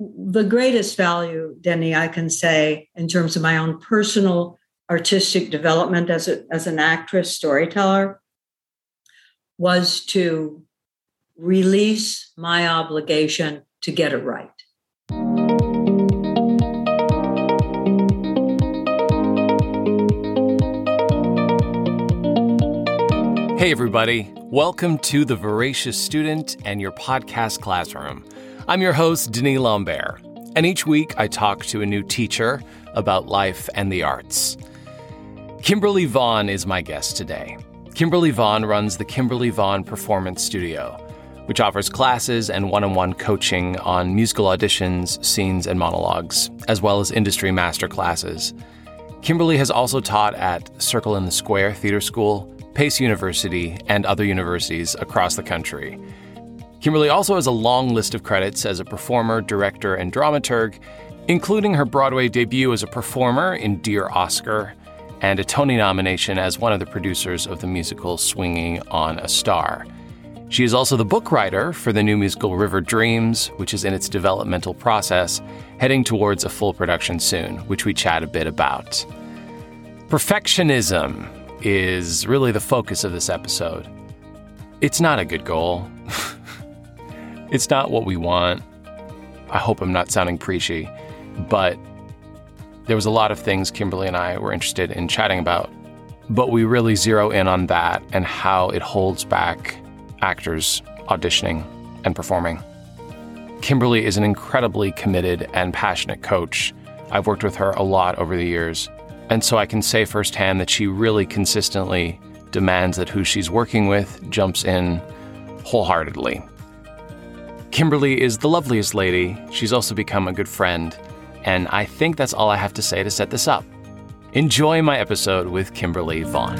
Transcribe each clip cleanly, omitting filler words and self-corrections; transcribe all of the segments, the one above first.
the greatest value, Denis, I can say, in terms of my own personal artistic development as an actress, storyteller, was to release my obligation to get it right. Hey, everybody. Welcome to The Voracious Student and your podcast classroom. I'm your host, Denis Lambert, and each week I talk to a new teacher about life and the arts. Kimberly Vaughn is my guest today. Kimberly Vaughn runs the Kimberly Vaughn Performance Studio, which offers classes and one-on-one coaching on musical auditions, scenes, and monologues, as well as industry master classes. Kimberly has also taught at Circle in the Square Theatre School, Pace University, and other universities across the country. Kimberly also has a long list of credits as a performer, director, and dramaturg, including her Broadway debut as a performer in Dear Oscar and a Tony nomination as one of the producers of the musical Swinging on a Star. She is also the book writer for the new musical River Dreams, which is in its developmental process, heading towards a full production soon, which we chat a bit about. Perfectionism is really the focus of this episode. It's not a good goal. It's not what we want. I hope I'm not sounding preachy, but there was a lot of things Kimberly and I were interested in chatting about, but we really zero in on that and how it holds back actors auditioning and performing. Kimberly is an incredibly committed and passionate coach. I've worked with her a lot over the years, and so I can say firsthand that she really consistently demands that who she's working with jumps in wholeheartedly. Kimberly is the loveliest lady. She's also become a good friend. And I think that's all I have to say to set this up. Enjoy my episode with Kimberly Vaughn.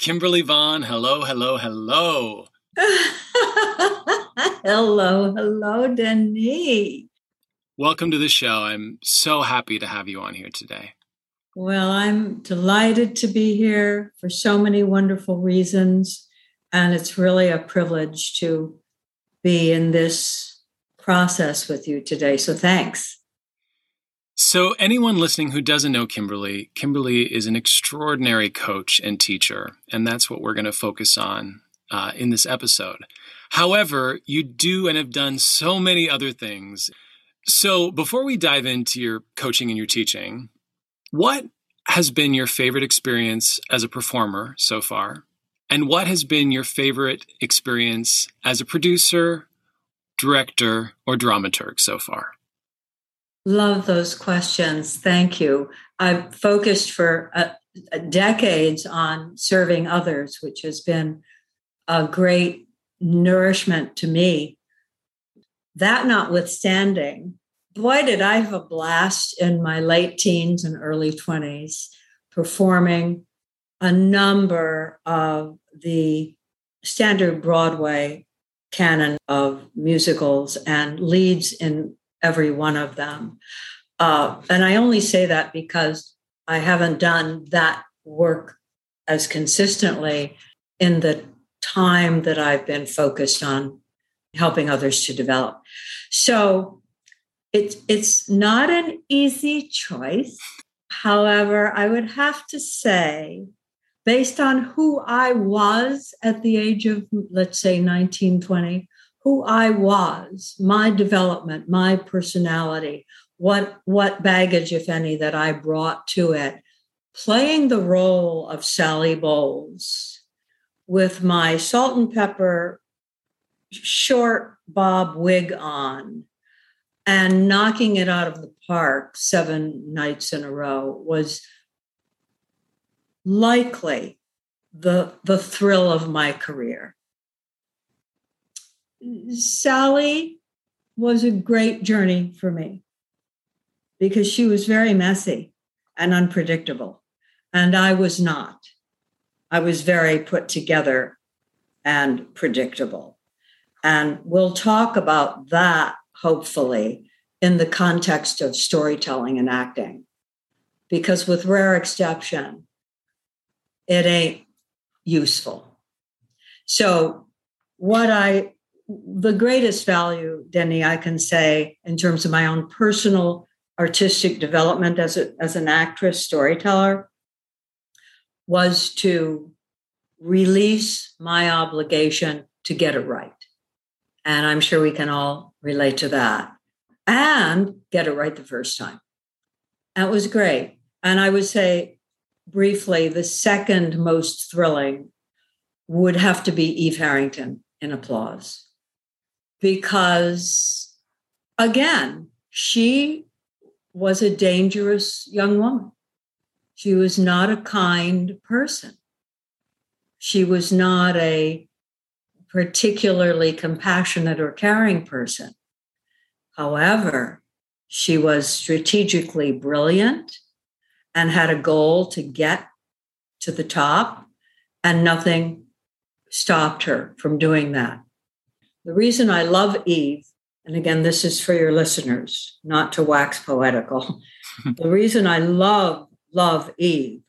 Kimberly Vaughn, hello, hello, hello. Hello, hello, Denis. Welcome to the show. I'm so happy to have you on here today. Well, I'm delighted to be here for so many wonderful reasons, and it's really a privilege to be in this process with you today, so thanks. So anyone listening who doesn't know Kimberly, Kimberly is an extraordinary coach and teacher, and that's what we're going to focus on in this episode. However, you do and have done so many other things. So before we dive into your coaching and your teaching, what has been your favorite experience as a performer so far? And what has been your favorite experience as a producer, director, or dramaturg so far? Love those questions. Thank you. I've focused for decades on serving others, which has been a great nourishment to me. That notwithstanding, boy, did I have a blast in my late teens and early 20s performing a number of the standard Broadway canon of musicals and leads in every one of them. And I only say that because I haven't done that work as consistently in the time that I've been focused on helping others to develop. So it's not an easy choice. However, I would have to say, based on who I was at the age of, let's say, 19, 20, who I was, my development, my personality, what baggage, if any, that I brought to it, playing the role of Sally Bowles with my salt and pepper short bob wig on and knocking it out of the park 7 nights in a row was likely the thrill of my career. Sally was a great journey for me because she was very messy and unpredictable, and I was not. I was very put together and predictable. And we'll talk about that, hopefully, in the context of storytelling and acting, because with rare exception, it ain't useful. So the greatest value, Denis, I can say in terms of my own personal artistic development as an actress, storyteller, was to release my obligation to get it right. And I'm sure we can all relate to that. And get it right the first time. That was great. And I would say, briefly, the second most thrilling would have to be Eve Harrington in Applause. Because, again, she was a dangerous young woman. She was not a kind person. She was not a particularly compassionate or caring person. However, she was strategically brilliant and had a goal to get to the top, and nothing stopped her from doing that. The reason I love Eve, and again, this is for your listeners, not to wax poetical. The reason I love Eve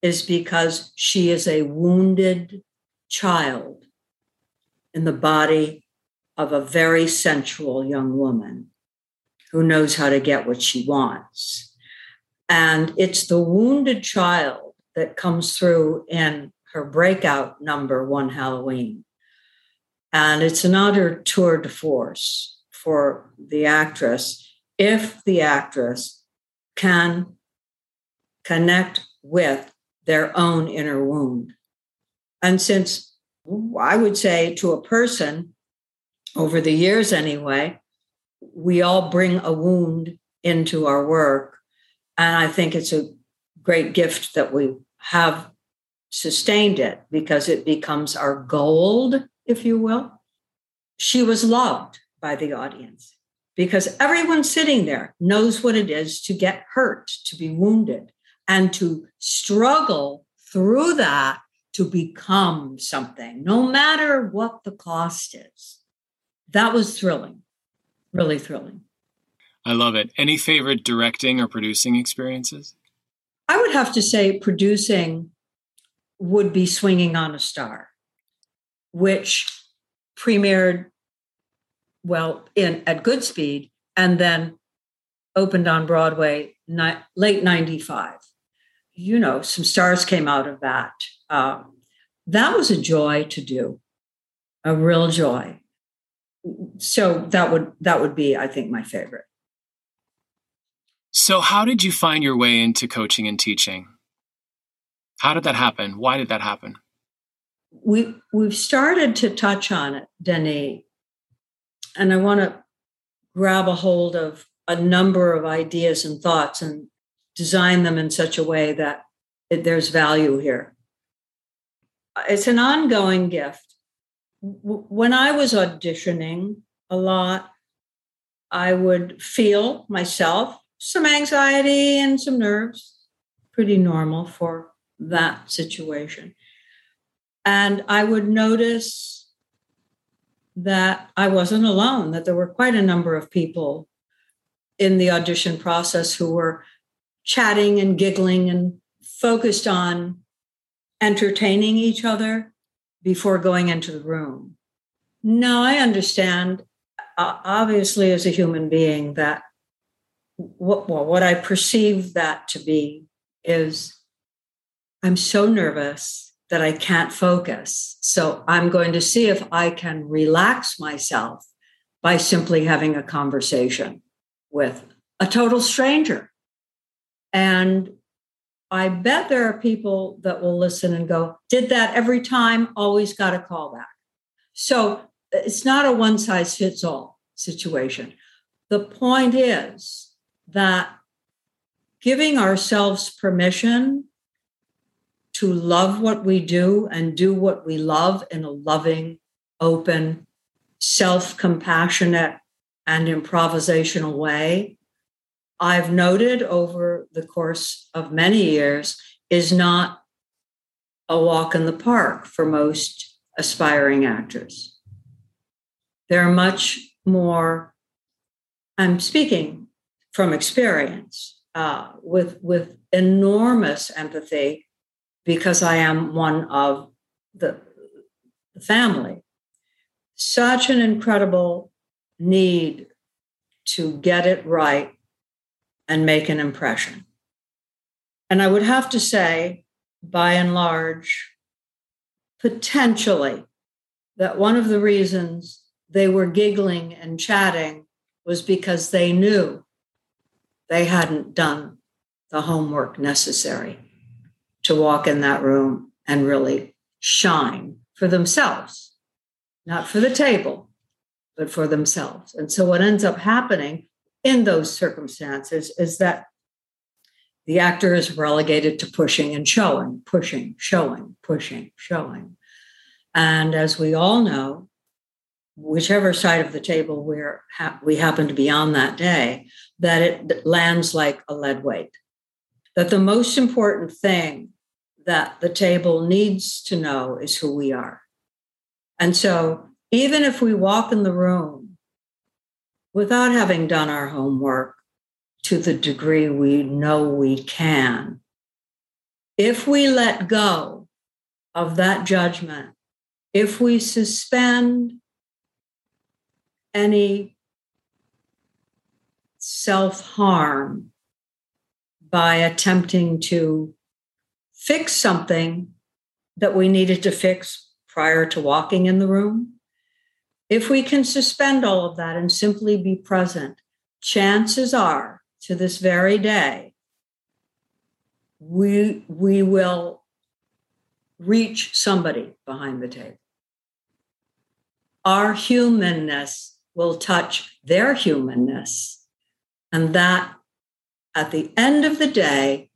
is because she is a wounded child in the body of a very sensual young woman who knows how to get what she wants. And it's the wounded child that comes through in her breakout number, One Halloween. And it's another tour de force for the actress, if the actress can connect with their own inner wound. And since I would say to a person, over the years anyway, we all bring a wound into our work. And I think it's a great gift that we have sustained it, because it becomes our gold, if you will. She was loved by the audience because everyone sitting there knows what it is to get hurt, to be wounded, and to struggle through that to become something, no matter what the cost is. That was thrilling, really thrilling. I love it. Any favorite directing or producing experiences? I would have to say producing would be Swinging on a Star, which premiered, at Goodspeed, and then opened on Broadway late 95. You know, some stars came out of that. That was a joy to do, a real joy. So that would be, I think, my favorite. So how did you find your way into coaching and teaching? How did that happen? Why did that happen? We've started to touch on it, Denis, and I want to grab a hold of a number of ideas and thoughts and design them in such a way that there's value here. It's an ongoing gift. When I was auditioning a lot, I would feel myself some anxiety and some nerves, pretty normal for that situation. And I would notice that I wasn't alone, that there were quite a number of people in the audition process who were chatting and giggling and focused on entertaining each other before going into the room. Now, I understand, obviously, as a human being, that what I perceive that to be is I'm so nervous that I can't focus. So I'm going to see if I can relax myself by simply having a conversation with a total stranger. And I bet there are people that will listen and go, did that every time, always got a call back. So it's not a one-size-fits-all situation. The point is that giving ourselves permission to love what we do and do what we love in a loving, open, self-compassionate, and improvisational way, I've noted over the course of many years, is not a walk in the park for most aspiring actors. They're much more, I'm speaking from experience, with enormous empathy, because I am one of the family. such an incredible need to get it right and make an impression. And I would have to say, by and large, potentially, that one of the reasons they were giggling and chatting was because they knew they hadn't done the homework necessary to walk in that room and really shine for themselves, not for the table, but for themselves. And so what ends up happening in those circumstances is that the actor is relegated to pushing and showing, pushing, showing, pushing, showing. And as we all know, whichever side of the table we happen to be on that day, that it lands like a lead weight. That the most important thing that the table needs to know is who we are. And so even if we walk in the room without having done our homework to the degree we know we can, if we let go of that judgment, if we suspend any self-harm by attempting to fix something that we needed to fix prior to walking in the room, if we can suspend all of that and simply be present, chances are, to this very day, we will reach somebody behind the table. Our humanness will touch their humanness, and that, at the end of the day,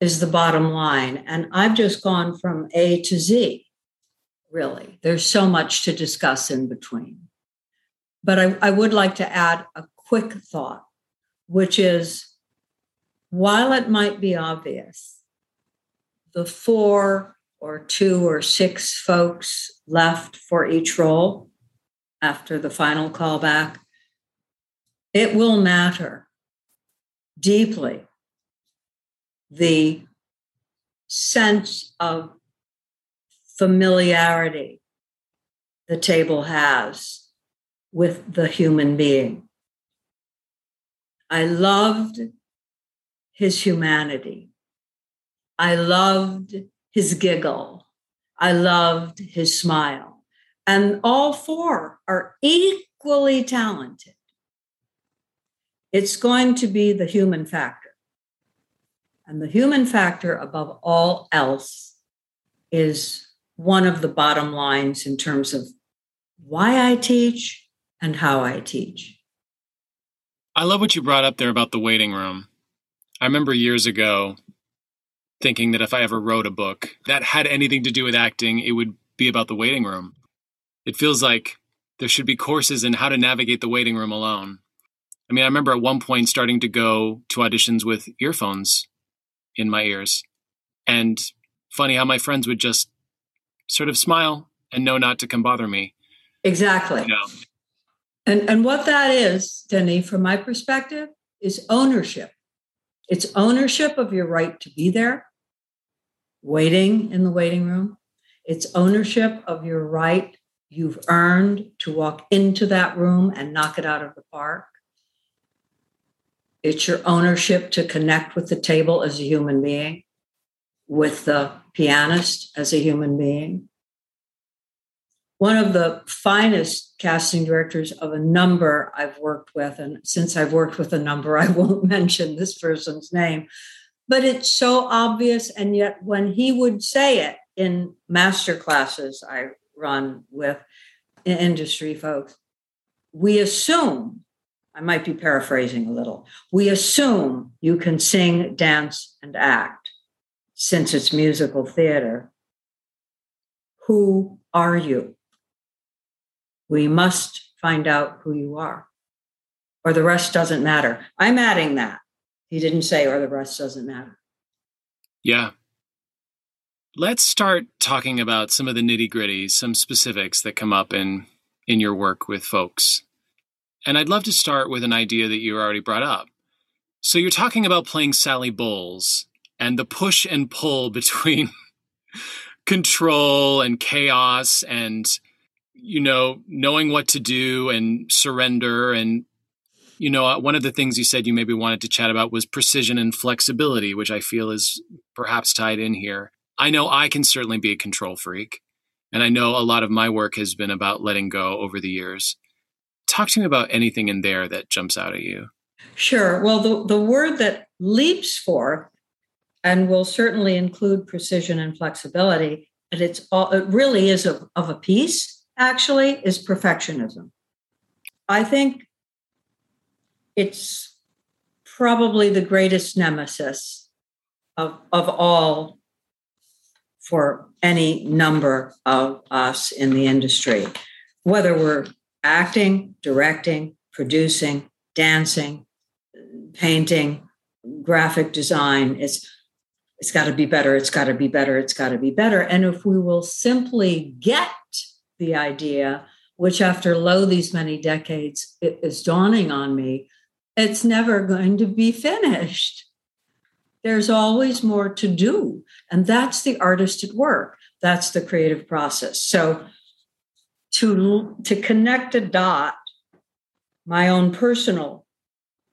is the bottom line. And I've just gone from A to Z, really. There's so much to discuss in between. But I would like to add a quick thought, which is, while it might be obvious, the 4 or 2 or 6 folks left for each role after the final callback, it will matter deeply, the sense of familiarity the table has with the human being. I loved his humanity. I loved his giggle. I loved his smile. And all 4 are equally talented. It's going to be the human factor. And the human factor, above all else, is one of the bottom lines in terms of why I teach and how I teach. I love what you brought up there about the waiting room. I remember years ago thinking that if I ever wrote a book that had anything to do with acting, it would be about the waiting room. It feels like there should be courses in how to navigate the waiting room alone. I mean, I remember at one point starting to go to auditions with earphones in my ears. And funny how my friends would just sort of smile and know not to come bother me. Exactly. You know? And what that is, Denis, from my perspective, is ownership. It's ownership of your right to be there, waiting in the waiting room. It's ownership of your right you've earned to walk into that room and knock it out of the park. It's your ownership to connect with the table as a human being, with the pianist as a human being. One of the finest casting directors of a number I've worked with, and since I've worked with a number, I won't mention this person's name, but it's so obvious. And yet when he would say it in master classes I run with industry folks, we assume, I might be paraphrasing a little, we assume you can sing, dance, and act since it's musical theater. Who are you? We must find out who you are, or the rest doesn't matter. I'm adding that. He didn't say, or the rest doesn't matter. Yeah. Let's start talking about some of the nitty-gritty, some specifics that come up in your work with folks. And I'd love to start with an idea that you already brought up. So you're talking about playing Sally Bowles and the push and pull between control and chaos and you know, knowing what to do and surrender. And, you know, one of the things you said you maybe wanted to chat about was precision and flexibility, which I feel is perhaps tied in here. I know I can certainly be a control freak. And I know a lot of my work has been about letting go over the years. Talk to me about anything in there that jumps out at you. Sure. Well, the word that leaps forth, and will certainly include precision and flexibility, and it really is of a piece, actually, is perfectionism. I think it's probably the greatest nemesis of all for any number of us in the industry, whether we're acting, directing, producing, dancing, painting, graphic design. It's got to be better. It's got to be better. It's got to be better. And if we will simply get the idea, which after these many decades, it is dawning on me, it's never going to be finished. There's always more to do. And that's the artist at work. That's the creative process. So to connect a dot, my own personal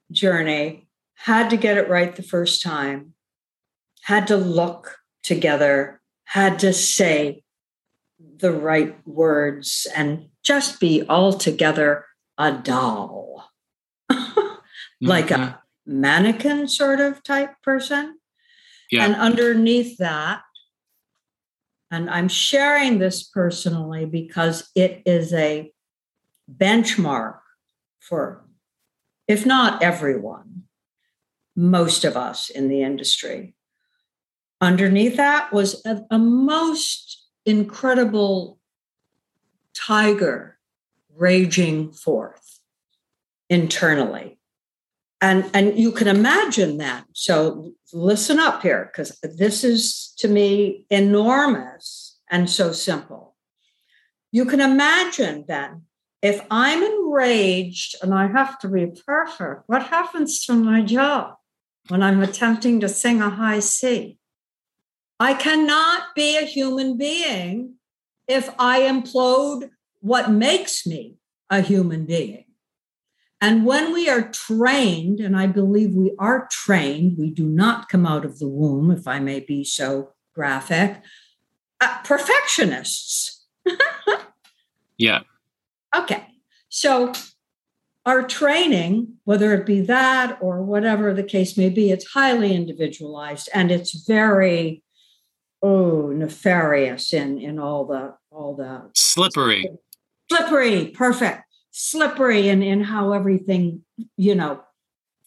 journey, had to get it right the first time. Had to look together, had to say the right words, and just be altogether a doll, like a mannequin sort of type person. Yeah. And underneath that, and I'm sharing this personally because it is a benchmark for, if not everyone, most of us in the industry. Underneath that was a most incredible tiger raging forth internally. And you can imagine that. So listen up here, because this is, to me, enormous and so simple. You can imagine then, if I'm enraged and I have to be perfect, what happens to my job when I'm attempting to sing a high C? I cannot be a human being if I implode what makes me a human being. And when we are trained, and I believe we are trained, we do not come out of the womb, if I may be so graphic, perfectionists. Yeah. Okay. So our training, whether it be that or whatever the case may be, it's highly individualized, and it's very... nefarious in all the slippery, perfect, slippery in how everything, you know,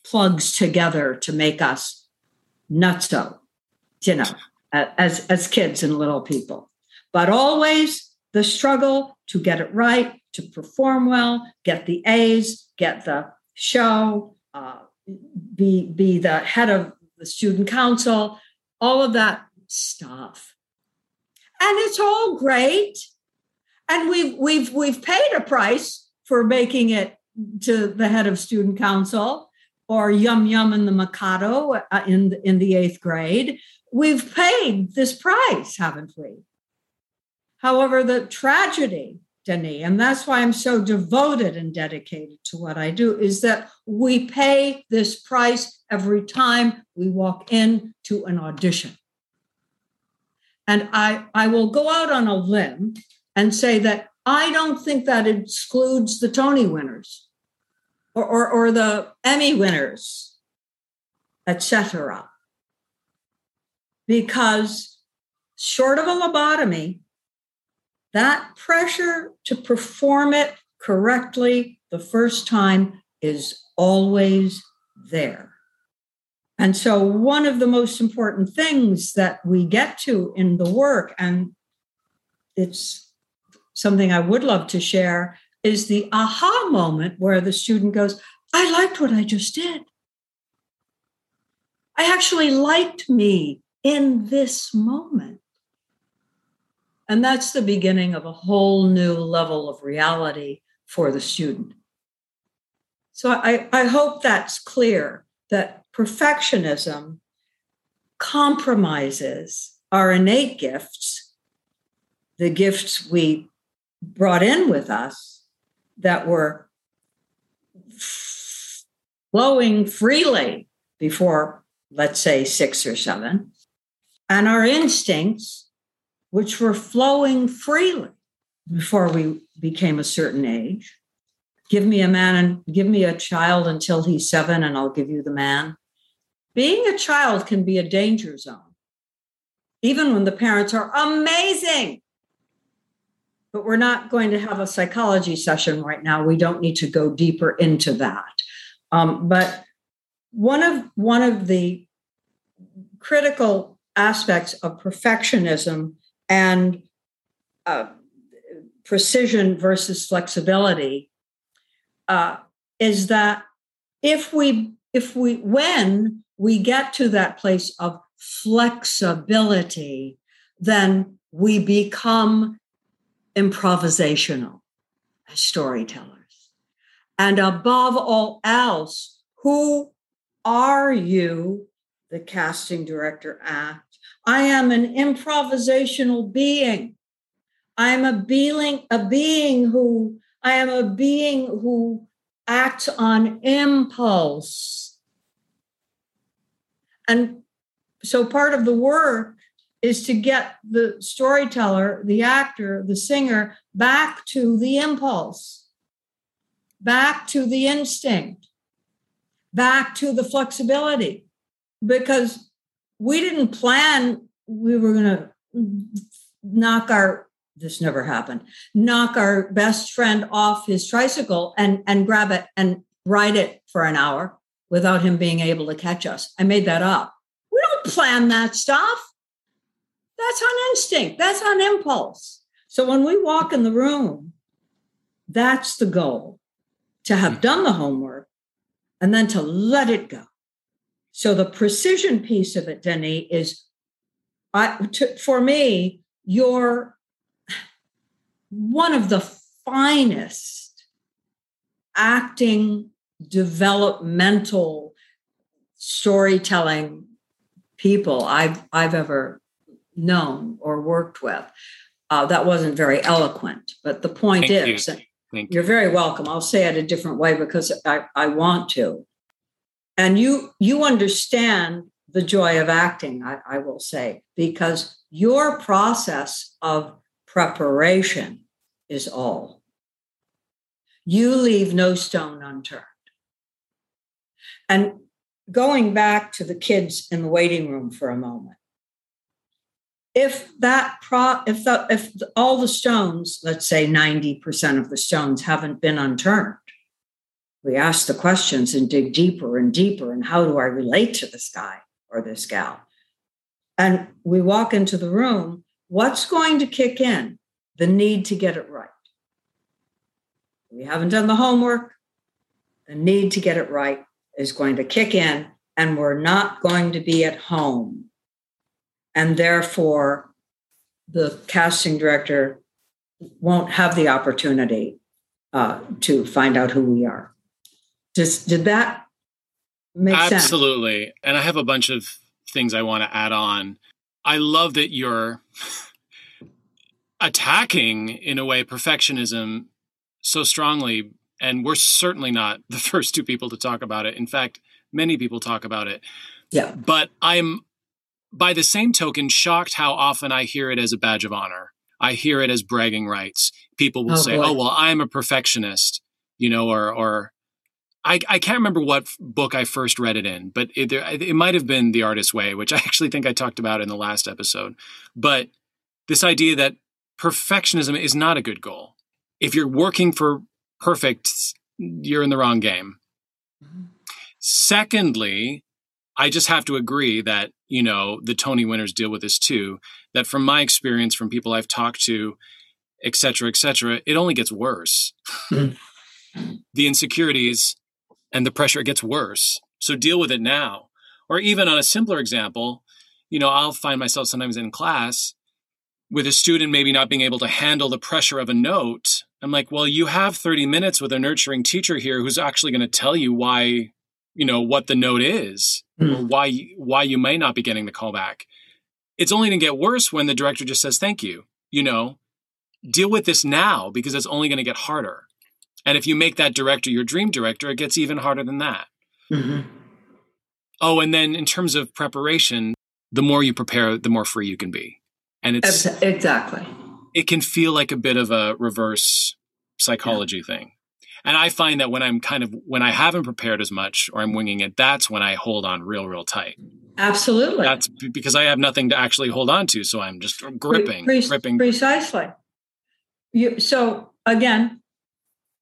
plugs together to make us nutso, you know, as kids and little people. But always the struggle to get it right, to perform well, get the A's, get the show, be the head of the student council, all of that stuff. And it's all great. And we've paid a price for making it to the head of student council or Yum Yum in the Mikado in the 8th grade. We've paid this price, haven't we? However, the tragedy, Denis, and that's why I'm so devoted and dedicated to what I do, is that we pay this price every time we walk into an audition. And I will go out on a limb and say that I don't think that excludes the Tony winners or the Emmy winners, etc. Because short of a lobotomy, that pressure to perform it correctly the first time is always there. And so one of the most important things that we get to in the work, and it's something I would love to share, is the aha moment where the student goes, I liked what I just did. I actually liked me in this moment. And that's the beginning of a whole new level of reality for the student. So I hope that's clear, that perfectionism compromises our innate gifts, the gifts we brought in with us that were flowing freely before, let's say, 6 or 7, and our instincts, which were flowing freely before we became a certain age. Give me a man and give me a child until he's 7 and I'll give you the man. Being a child can be a danger zone, even when the parents are amazing. But we're not going to have a psychology session right now. We don't need to go deeper into that. But one of the critical aspects of perfectionism and precision versus flexibility is that when we get to that place of flexibility, then we become improvisational as storytellers. And above all else, who are you? The casting director asked. I am an improvisational being. I am a being who acts on impulse. And so part of the work is to get the storyteller, the actor, the singer, back to the impulse, back to the instinct, back to the flexibility, because we didn't plan we were going to knock our best friend off his tricycle and grab it and ride it for an hour without him being able to catch us. I made that up. We don't plan that stuff. That's on instinct. That's on impulse. So when we walk in the room, that's the goal, to have done the homework and then to let it go. So the precision piece of it, Denis, is for me, you're one of the finest acting, developmental, storytelling people I've ever known or worked with. That wasn't very eloquent, but the point is, you're very welcome. I'll say it a different way because I want to. And you understand the joy of acting, I will say, because your process of preparation is all. You leave no stone unturned. And going back to the kids in the waiting room for a moment, if all the stones, let's say 90% of the stones haven't been unturned, we ask the questions and dig deeper and deeper. And how do I relate to this guy or this gal? And we walk into the room. What's going to kick in? The need to get it right. We haven't done the homework. The need to get it right is going to kick in, and we're not going to be at home. And therefore, the casting director won't have the opportunity to find out who we are. Did that make sense? Absolutely. And I have a bunch of things I want to add on. I love that you're attacking, in a way, perfectionism so strongly. And we're certainly not the first two people to talk about it. In fact, many people talk about it. Yeah. But I'm, by the same token, shocked how often I hear it as a badge of honor. I hear it as bragging rights. People will say, oh, well, I'm a perfectionist, you know, or I can't remember what book I first read it in, but it might have been The Artist's Way, which I actually think I talked about in the last episode. But this idea that perfectionism is not a good goal. If you're working for perfect, you're in the wrong game. Mm-hmm. Secondly, I just have to agree that, you know, the Tony winners deal with this too, that from my experience, from people I've talked to, et cetera, it only gets worse. Mm-hmm. The insecurities and the pressure, it gets worse. So deal with it now. Or even on a simpler example, you know, I'll find myself sometimes in class with a student maybe not being able to handle the pressure of a note. I'm like, well, you have 30 minutes with a nurturing teacher here who's actually going to tell you why, you know, what the note is, or why you may not be getting the call back. It's only going to get worse when the director just says, thank you, you know, deal with this now because it's only going to get harder. And if you make that director your dream director, it gets even harder than that. Mm-hmm. Oh, and then in terms of preparation, the more you prepare, the more free you can be. And it's exactly. It can feel like a bit of a reverse psychology thing. And I find that when I haven't prepared as much or I'm winging it, that's when I hold on real tight. Absolutely. That's because I have nothing to actually hold on to. So I'm just gripping. Precisely. So again,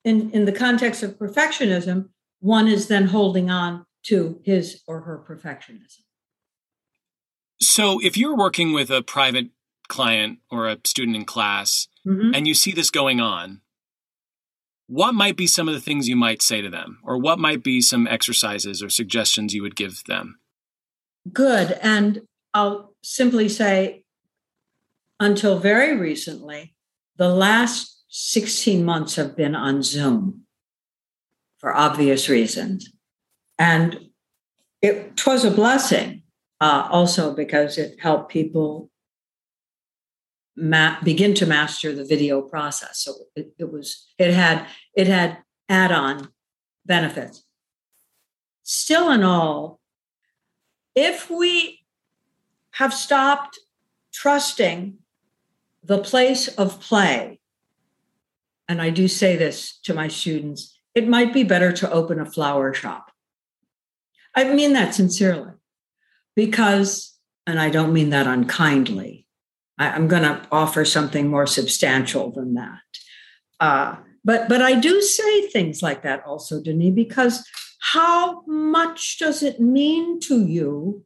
in the context of perfectionism, one is then holding on to his or her perfectionism. So if you're working with a private client or a student in class mm-hmm. and you see this going on, what might be some of the things you might say to them? Or what might be some exercises or suggestions you would give them? Good. And I'll simply say, until very recently, the last 16 months have been on Zoom for obvious reasons. And it was a blessing also because it helped people begin to master the video process. So it had add-on benefits. Still in all, if we have stopped trusting the place of play, and I do say this to my students, it might be better to open a flower shop. I mean that sincerely, because, and I don't mean that unkindly, I'm going to offer something more substantial than that. But I do say things like that also, Denis, because how much does it mean to you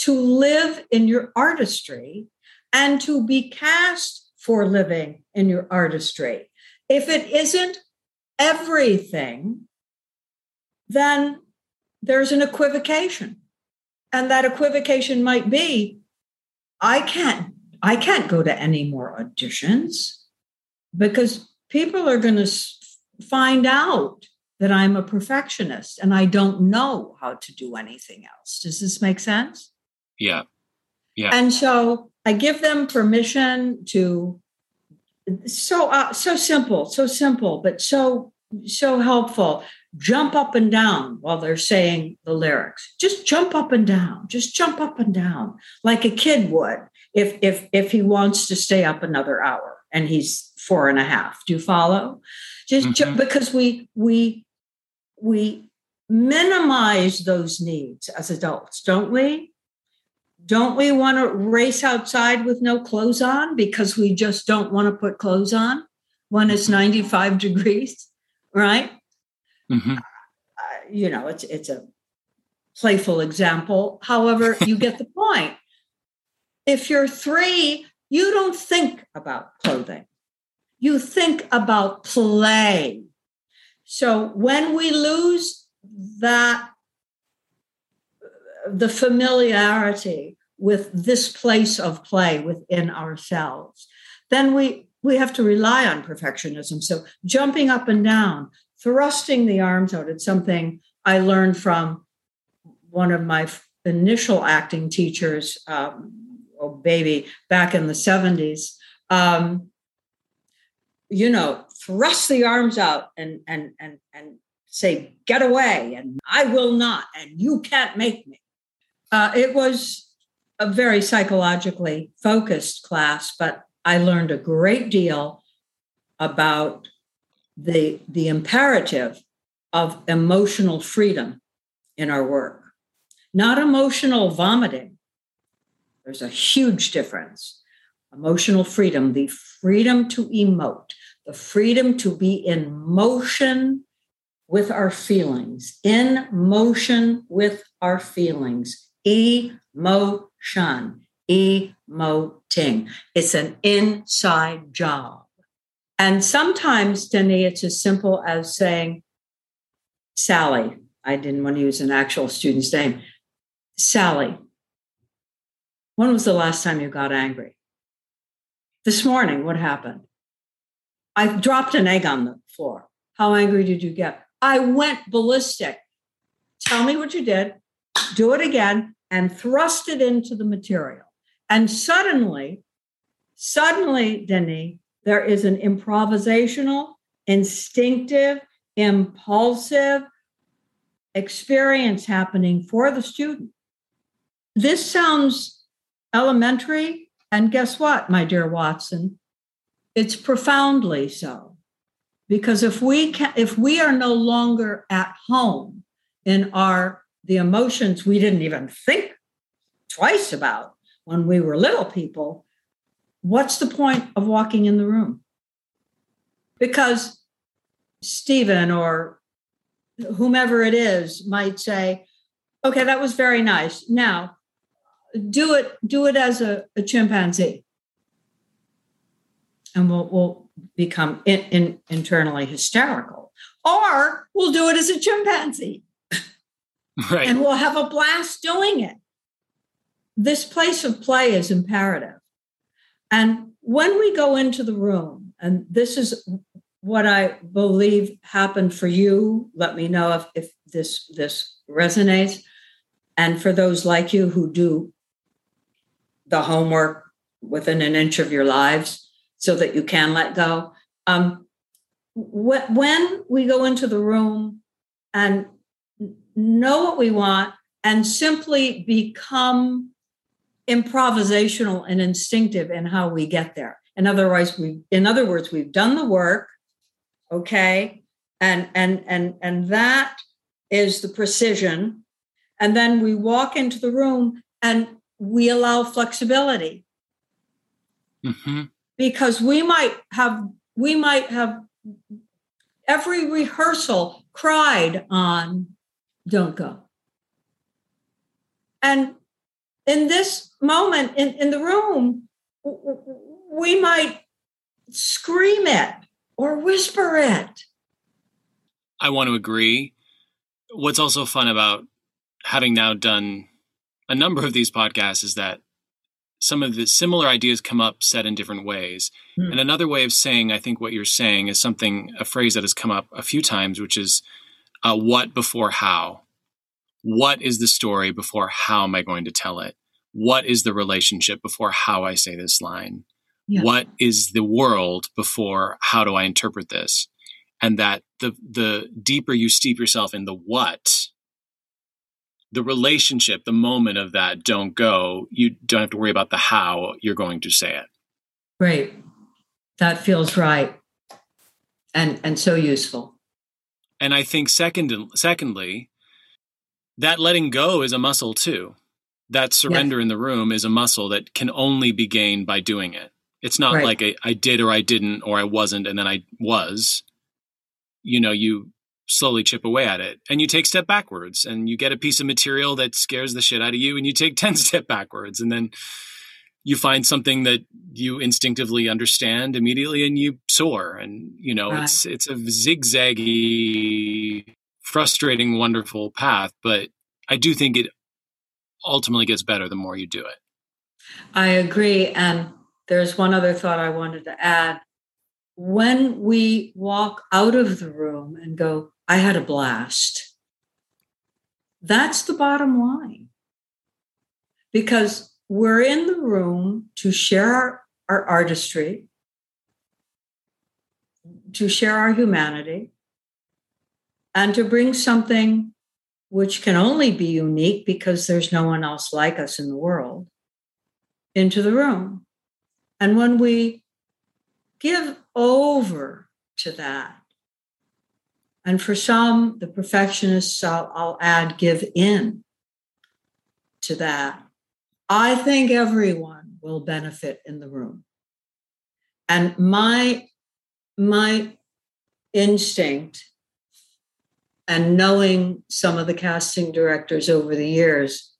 to live in your artistry and to be cast for living in your artistry? If it isn't everything, then there's an equivocation. And that equivocation might be, I can't go to any more auditions because people are going to find out that I'm a perfectionist and I don't know how to do anything else. Does this make sense? Yeah. Yeah. And so I give them permission to, so simple, but so helpful. Jump up and down while they're saying the lyrics. Just jump up and down. Just jump up and down like a kid would. If he wants to stay up another hour and he's 4.5, do you follow? Just mm-hmm. Because we minimize those needs as adults, don't we? Don't we want to race outside with no clothes on because we just don't want to put clothes on when it's 95 degrees, right? Mm-hmm. It's a playful example. However, you get the point. If you're 3, you don't think about clothing. You think about play. So when we lose that, the familiarity with this place of play within ourselves, then we have to rely on perfectionism. So jumping up and down, thrusting the arms out, it's something I learned from one of my initial acting teachers, back in the 70s, thrust the arms out and say, get away, and I will not, and you can't make me. It was a very psychologically focused class, but I learned a great deal about the imperative of emotional freedom in our work, not emotional vomiting. There's a huge difference. Emotional freedom, the freedom to emote, the freedom to be in motion with our feelings, in motion with our feelings. Emotion, emoting. It's an inside job. And sometimes, Denis, it's as simple as saying, Sally, I didn't want to use an actual student's name, Sally, when was the last time you got angry? This morning, what happened? I dropped an egg on the floor. How angry did you get? I went ballistic. Tell me what you did, do it again, and thrust it into the material. And suddenly, Denis, There is an improvisational, instinctive, impulsive experience happening for the student. This sounds elementary, and guess what, my dear Watson? It's profoundly so, because if we are no longer at home in the emotions we didn't even think twice about when we were little people, what's the point of walking in the room? Because Stephen or whomever it is might say, okay, that was very nice. Now, do it as a chimpanzee. And we'll become internally hysterical. Or we'll do it as a chimpanzee. Right. And we'll have a blast doing it. This place of play is imperative. And when we go into the room, and this is what I believe happened for you, let me know if this resonates. And for those like you who do the homework within an inch of your lives so that you can let go. When we go into the room and know what we want and simply become improvisational and instinctive in how we get there. In other words, we've done the work, okay? And that is the precision. And then we walk into the room and we allow flexibility. Mm-hmm. Because we might have every rehearsal cried on, don't go. And in this moment in the room, we might scream it or whisper it. I want to agree. What's also fun about having now done a number of these podcasts is that some of the similar ideas come up said in different ways. Mm. And another way of saying, I think what you're saying is a phrase that has come up a few times, which is what before how. What is the story before how am I going to tell it? What is the relationship before how I say this line? Yeah. What is the world before how do I interpret this? And that the deeper you steep yourself in the what, the relationship, the moment of that don't go, you don't have to worry about the how you're going to say it. Great. That feels right. And so useful. And I think secondly, that letting go is a muscle too. That surrender in the room is a muscle that can only be gained by doing it. It's not like I did or I didn't or I wasn't and then I was. You know, you slowly chip away at it and you take a step backwards and you get a piece of material that scares the shit out of you and you take 10 steps backwards and then you find something that you instinctively understand immediately and you soar. And, you know, it's a zigzaggy, frustrating, wonderful path, but I do think it ultimately gets better the more you do it. I agree. And there's one other thought I wanted to add. When we walk out of the room and go, I had a blast, that's the bottom line. Because we're in the room to share our artistry, to share our humanity, and to bring something which can only be unique because there's no one else like us in the world, into the room. And when we give over to that, and for some, the perfectionists, I'll add, give in to that, I think everyone will benefit in the room. And my instinct, and knowing some of the casting directors over the years,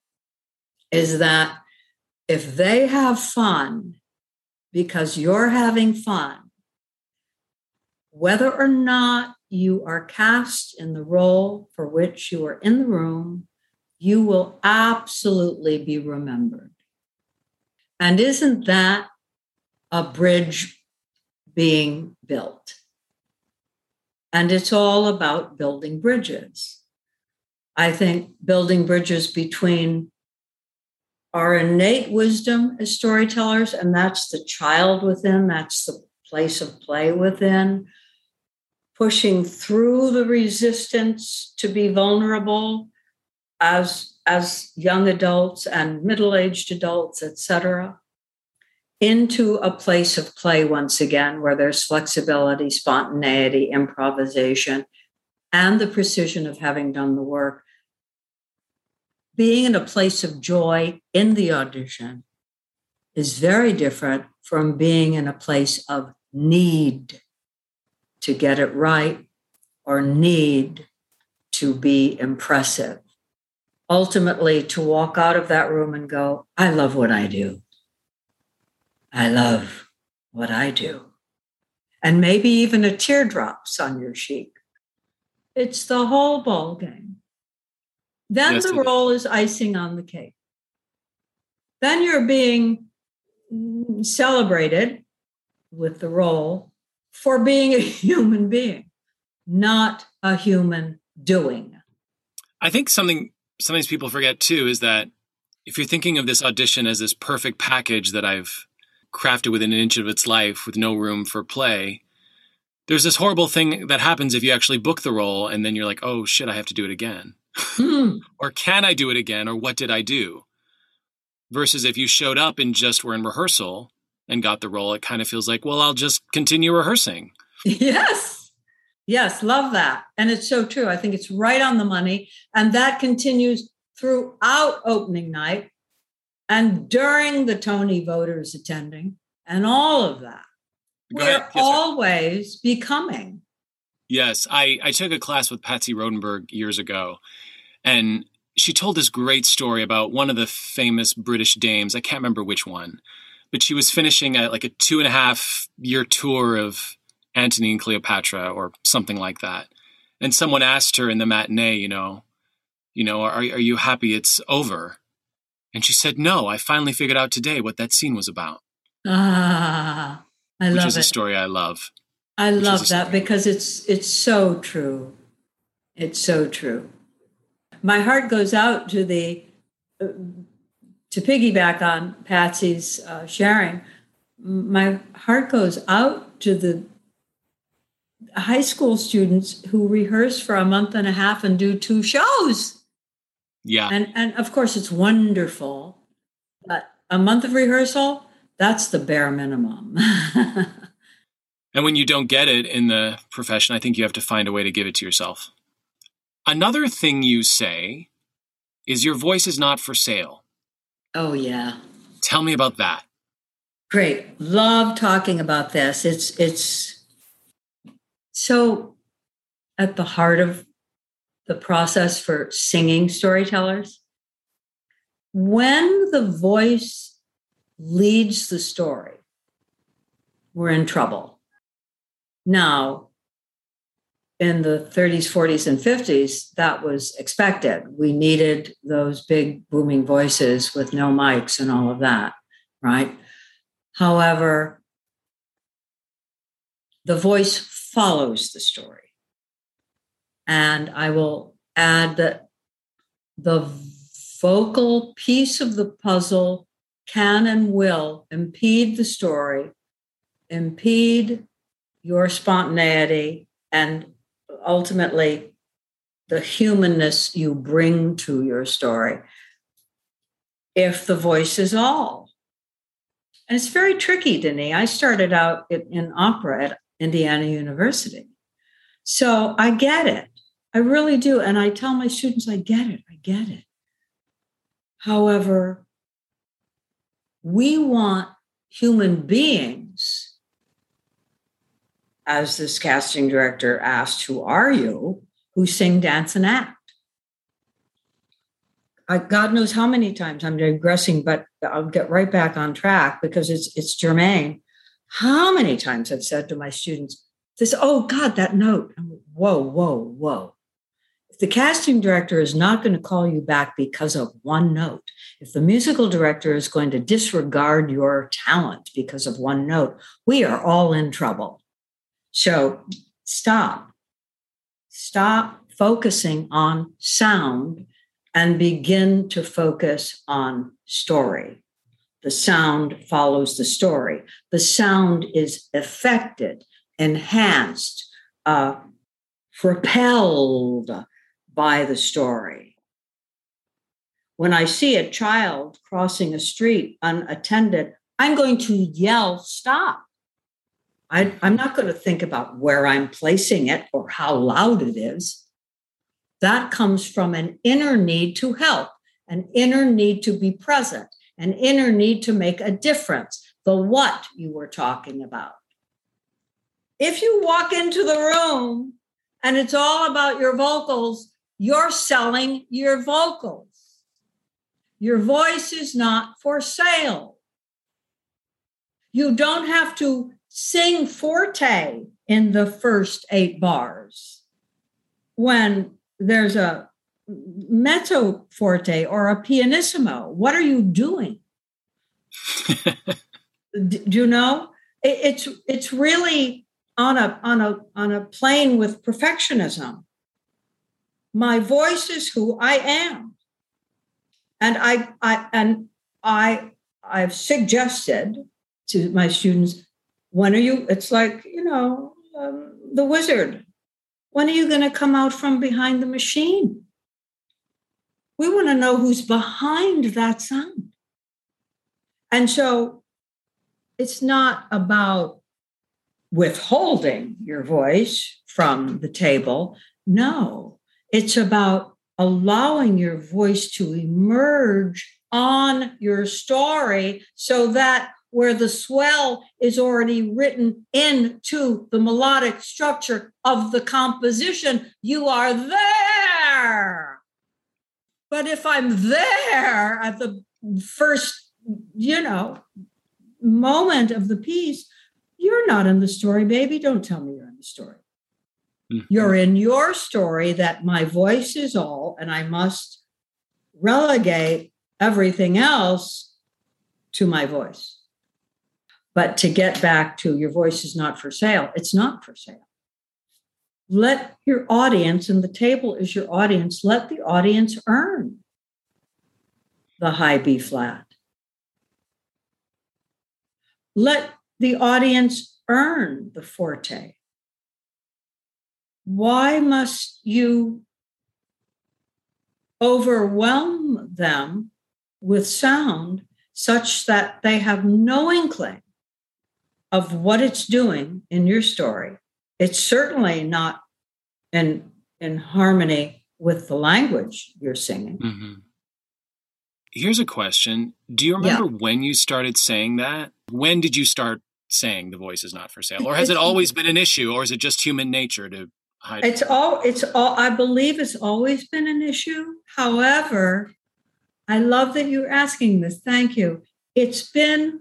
is that if they have fun because you're having fun, whether or not you are cast in the role for which you are in the room, you will absolutely be remembered. And isn't that a bridge being built? And it's all about building bridges. I think building bridges between our innate wisdom as storytellers, and that's the child within, that's the place of play within, pushing through the resistance to be vulnerable as young adults and middle-aged adults, etc., into a place of play once again, where there's flexibility, spontaneity, improvisation, and the precision of having done the work. Being in a place of joy in the audition is very different from being in a place of need to get it right or need to be impressive. Ultimately, to walk out of that room and go, I love what I do. I love what I do. And maybe even a tear drops on your cheek. It's the whole ball game. Then yes, the role is icing on the cake. Then you're being celebrated with the role for being a human being, not a human doing. I think something sometimes people forget too is that if you're thinking of this audition as this perfect package that I've crafted within an inch of its life with no room for play, there's this horrible thing that happens if you actually book the role and then you're like, oh shit, I have to do it again. Or can I do it again? Or what did I do? Versus if you showed up and just were in rehearsal and got the role, it kind of feels like, well, I'll just continue rehearsing. Yes. Yes. Love that. And it's so true. I think it's right on the money. And that continues throughout opening night and during the Tony voters attending and all of that. We're always becoming. Yes. I took a class with Patsy Rodenburg years ago, and she told this great story about one of the famous British dames. I can't remember which one, but she was finishing a 2.5-year tour of Antony and Cleopatra or something like that. And someone asked her in the matinee, are you happy it's over? And she said, no, I finally figured out today what that scene was about. Ah, I love it. Which is a story I love. I love that because it's so true. It's so true. My heart goes out to to piggyback on Patsy's sharing, my heart goes out to the high school students who rehearse for a month and a half and do 2 shows. Yeah. And of course, it's wonderful. But a month of rehearsal, that's the bare minimum. And when you don't get it in the profession, I think you have to find a way to give it to yourself. Another thing you say is your voice is not for sale. Oh, yeah. Tell me about that. Great. Love talking about this. It's so at the heart of the process for singing storytellers. When the voice leads the story, we're in trouble. Now, in the 30s, 40s, and 50s, that was expected. We needed those big booming voices with no mics and all of that, right? However, the voice follows the story. And I will add that the vocal piece of the puzzle can and will impede the story, impede your spontaneity, and ultimately, the humanness you bring to your story, if the voice is all. And it's very tricky, Denis. I started out in opera at Indiana University. So I get it. I really do. And I tell my students, I get it. However, we want human beings, as this casting director asked, who are you, who sing, dance, and act? God knows how many times I'm digressing, but I'll get right back on track because it's germane. How many times I've said to my students, this, oh God, that note, whoa. If the casting director is not going to call you back because of one note, if the musical director is going to disregard your talent because of one note, we are all in trouble. So stop focusing on sound and begin to focus on story. The sound follows the story. The sound is affected, enhanced, propelled by the story. When I see a child crossing a street unattended, I'm going to yell, stop. I'm not going to think about where I'm placing it or how loud it is. That comes from an inner need to help, an inner need to be present, an inner need to make a difference, the what you were talking about. If you walk into the room and it's all about your vocals, you're selling your vocals. Your voice is not for sale. You don't have to sing forte in the first 8 bars. When there's a mezzo forte or a pianissimo, what are you doing? Do you know? It's really on a plane with perfectionism. My voice is who I am, and I've suggested to my students, when are you? It's like, you know, the wizard. When are you going to come out from behind the machine? We want to know who's behind that sound. And so it's not about withholding your voice from the table. No, it's about allowing your voice to emerge on your story so that where the swell is already written into the melodic structure of the composition, you are there. But if I'm there at the first, moment of the piece, you're not in the story, baby. Don't tell me you're in the story. Mm-hmm. You're in your story that my voice is all, and I must relegate everything else to my voice. But to get back to your voice is not for sale, it's not for sale. Let your audience, and the table is your audience, let the audience earn the high B flat. Let the audience earn the forte. Why must you overwhelm them with sound such that they have no inkling of what it's doing in your story? It's certainly not in harmony with the language you're singing. Mm-hmm. Here's a question. Do you remember when you started saying that? When did you start saying the voice is not for sale? Or has it always been an issue? Or is it just human nature to hide? I believe it's always been an issue. However, I love that you're asking this. Thank you. It's been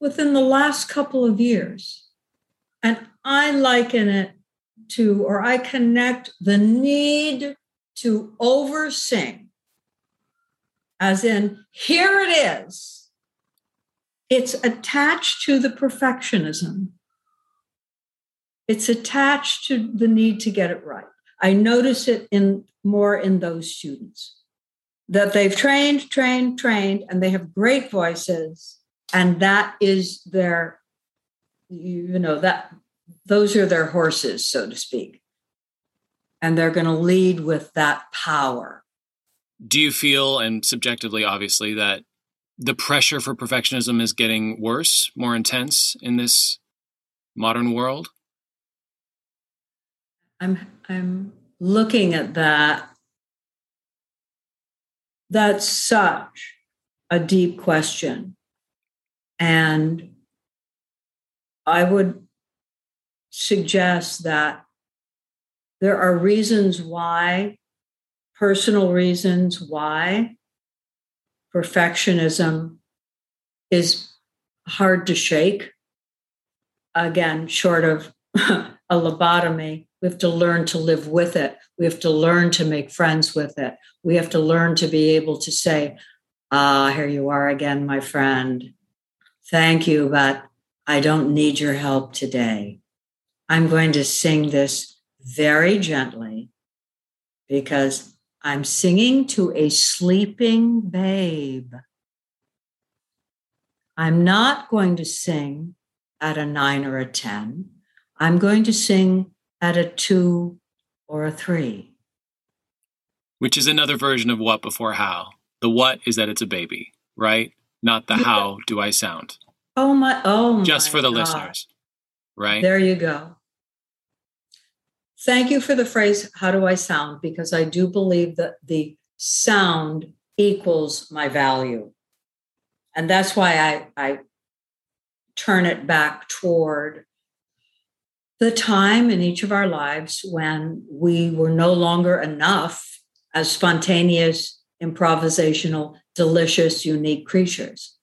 within the last couple of years. And I liken it to, or I connect the need to oversing, as in, here it is. It's attached to the perfectionism. It's attached to the need to get it right. I notice it more in those students that they've trained, and they have great voices. And that is their, those are their horses, so to speak. And they're going to lead with that power. Do you feel, and subjectively, obviously, that the pressure for perfectionism is getting worse, more intense in this modern world? I'm looking at that. That's such a deep question. And I would suggest that there are reasons why, personal reasons why perfectionism is hard to shake. Again, short of a lobotomy, we have to learn to live with it. We have to learn to make friends with it. We have to learn to be able to say, here you are again, my friend. Thank you, but I don't need your help today. I'm going to sing this very gently because I'm singing to a sleeping babe. I'm not going to sing at a 9 or a 10. I'm going to sing at a 2 or a 3. Which is another version of what before how. The what is that it's a baby, right? Not the how do I sound. Oh my Just for the God. Listeners, right? There you go. Thank you for the phrase, how do I sound? Because I do believe that the sound equals my value. And that's why I turn it back toward the time in each of our lives when we were no longer enough as spontaneous, improvisational, delicious, unique creatures.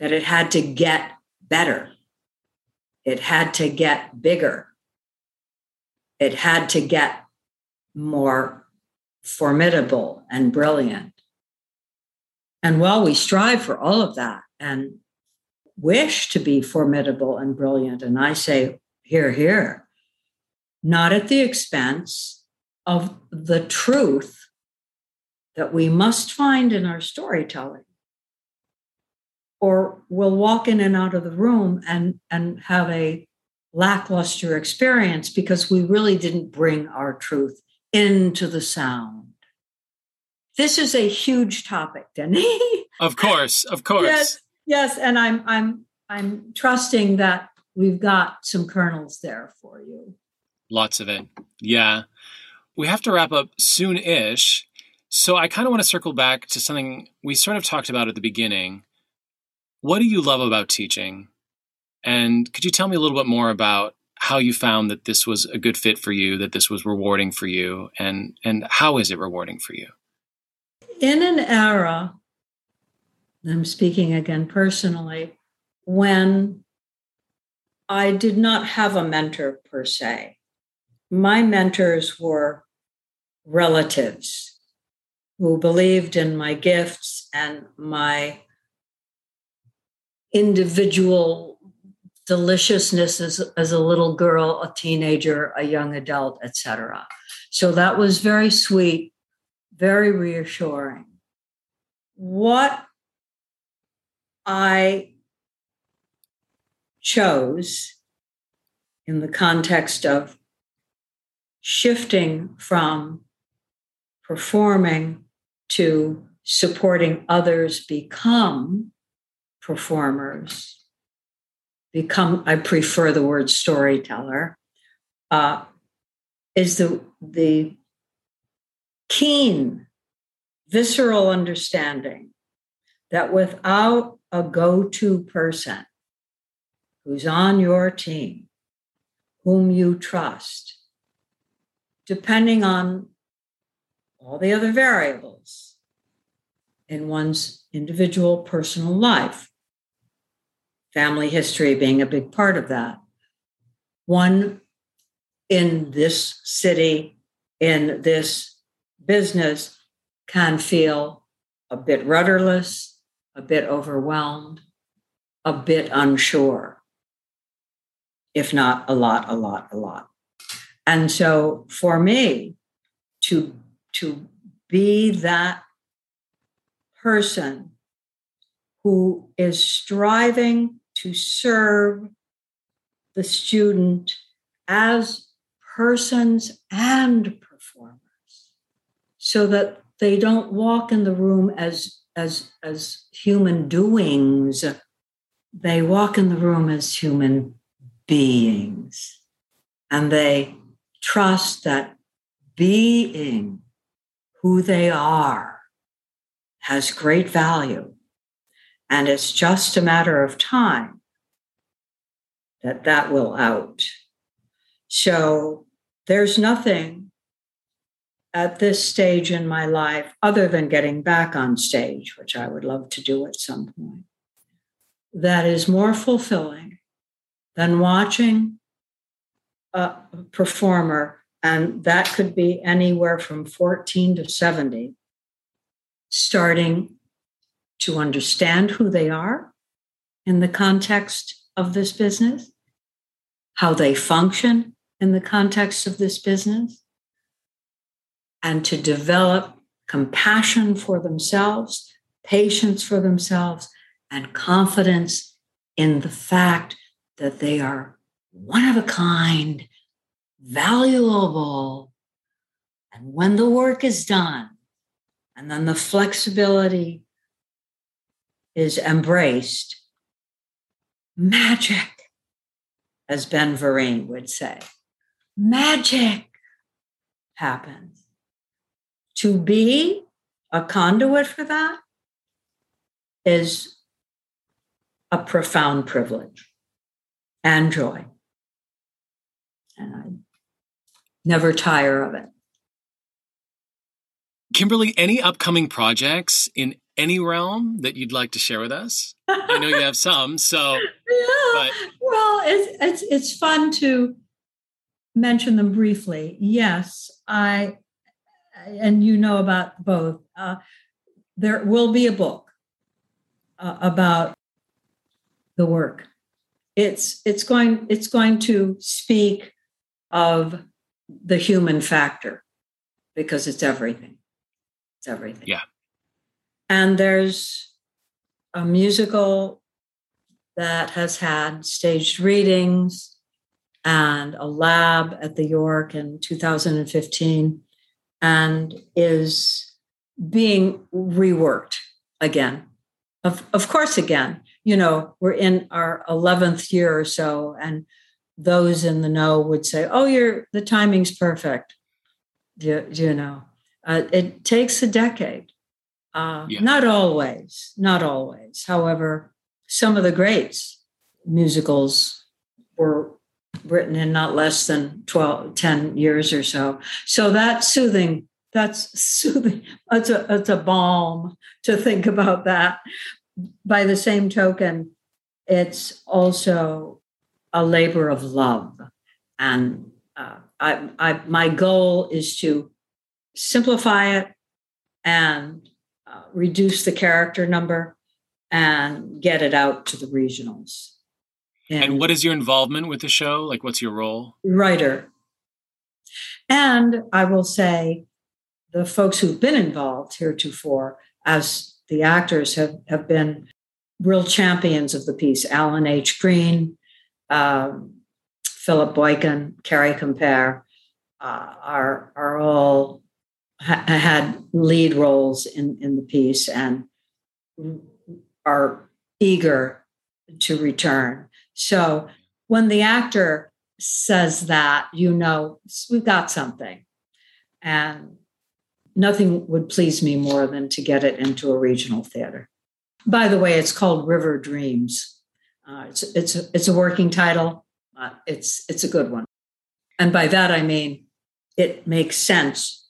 That it had to get better. It had to get bigger. It had to get more formidable and brilliant. And while we strive for all of that and wish to be formidable and brilliant, and I say, hear, hear, not at the expense of the truth that we must find in our storytelling, or we'll walk in and out of the room and have a lackluster experience because we really didn't bring our truth into the sound. This is a huge topic, Denis. Of course. Yes, and I'm trusting that we've got some kernels there for you. Lots of it. Yeah. We have to wrap up soon-ish. So I kind of want to circle back to something we sort of talked about at the beginning. What do you love about teaching? And could you tell me a little bit more about how you found that this was a good fit for you, that this was rewarding for you, and how is it rewarding for you? In an era, I'm speaking again personally, when I did not have a mentor per se. My mentors were relatives who believed in my gifts and my individual deliciousness as a little girl, a teenager, a young adult, etc. So that was very sweet, very reassuring. What I chose in the context of shifting from performing to supporting others become performers. I prefer the word storyteller, is the keen, visceral understanding that without a go-to person who's on your team, whom you trust, depending on all the other variables in one's individual personal life, family history being a big part of that. One in this city, in this business, can feel a bit rudderless, a bit overwhelmed, a bit unsure, if not a lot. And so for me, to be that person who is striving to serve the student as persons and performers so that they don't walk in the room as human doings. They walk in the room as human beings, and they trust that being who they are has great value. And it's just a matter of time that will out. So there's nothing at this stage in my life, other than getting back on stage, which I would love to do at some point, that is more fulfilling than watching a performer, and that could be anywhere from 14 to 70, starting to understand who they are in the context of this business, how they function in the context of this business, and to develop compassion for themselves, patience for themselves, and confidence in the fact that they are one of a kind, valuable, and when the work is done, and then the flexibility is embraced, magic, as Ben Vereen would say, magic happens. To be a conduit for that is a profound privilege and joy. And I never tire of it. Kimberly, any upcoming projects in any realm that you'd like to share with us? I know you have some, so. Yeah. Well, it's fun to mention them briefly. Yes, and you know about both. There will be a book about the work. It's going to speak of the human factor because it's everything. It's everything. Yeah. And there's a musical that has had staged readings and a lab at the York in 2015 and is being reworked again. Of course, again, you know, we're in our 11th year or so, and those in the know would say, oh, the timing's perfect. It takes a decade. Yeah. Not always. However, some of the greats musicals were written in not less than 10 years or so. So that's soothing. It's a balm to think about that. By the same token, it's also a labor of love. And my goal is to simplify it and reduce the character number and get it out to the regionals. And what is your involvement with the show? Like, what's your role? Writer. And I will say the folks who've been involved heretofore as the actors have been real champions of the piece. Alan H. Green, Philip Boykin, Carrie Compeare are all had lead roles in the piece and are eager to return. So when the actor says that, you know, we've got something. And nothing would please me more than to get it into a regional theater. By the way, it's called River Dreams. It's a working title. It's a good one. And by that, I mean, it makes sense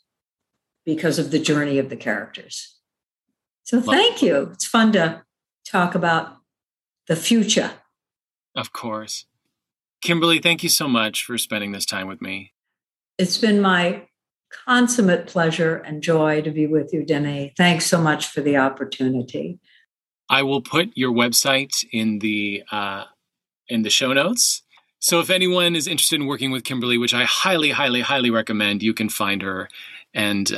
because of the journey of the characters. So thank you. It's fun to talk about the future. Of course. Kimberly, thank you so much for spending this time with me. It's been my consummate pleasure and joy to be with you, Denis. Thanks so much for the opportunity. I will put your website in the show notes. So if anyone is interested in working with Kimberly, which I highly, highly, highly recommend, you can find her and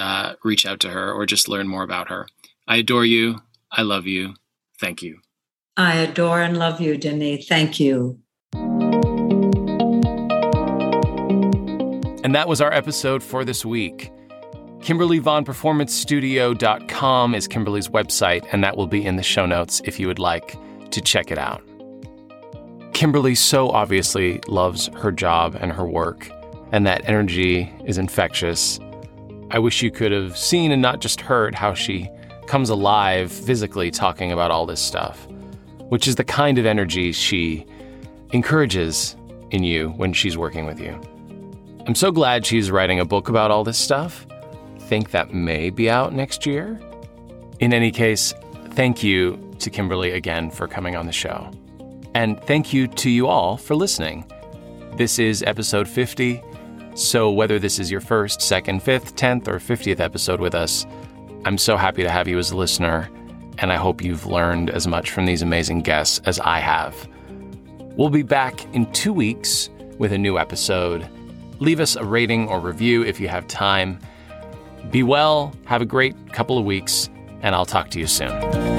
reach out to her or just learn more about her. I adore you. I love you. Thank you. I adore and love you, Denis. Thank you. And that was our episode for this week. Kimberly Vaughn Performance Studio.com is Kimberly's website, and that will be in the show notes if you would like to check it out. Kimberly so obviously loves her job and her work, and that energy is infectious. I wish you could have seen and not just heard how she comes alive physically talking about all this stuff, which is the kind of energy she encourages in you when she's working with you. I'm so glad she's writing a book about all this stuff. I think that may be out next year. In any case, thank you to Kimberly again for coming on the show. And thank you to you all for listening. This is episode 50, so whether this is your first, second, fifth, 10th, or 50th episode with us, I'm so happy to have you as a listener. And I hope you've learned as much from these amazing guests as I have. We'll be back in 2 weeks with a new episode. Leave us a rating or review if you have time. Be well, have a great couple of weeks, and I'll talk to you soon.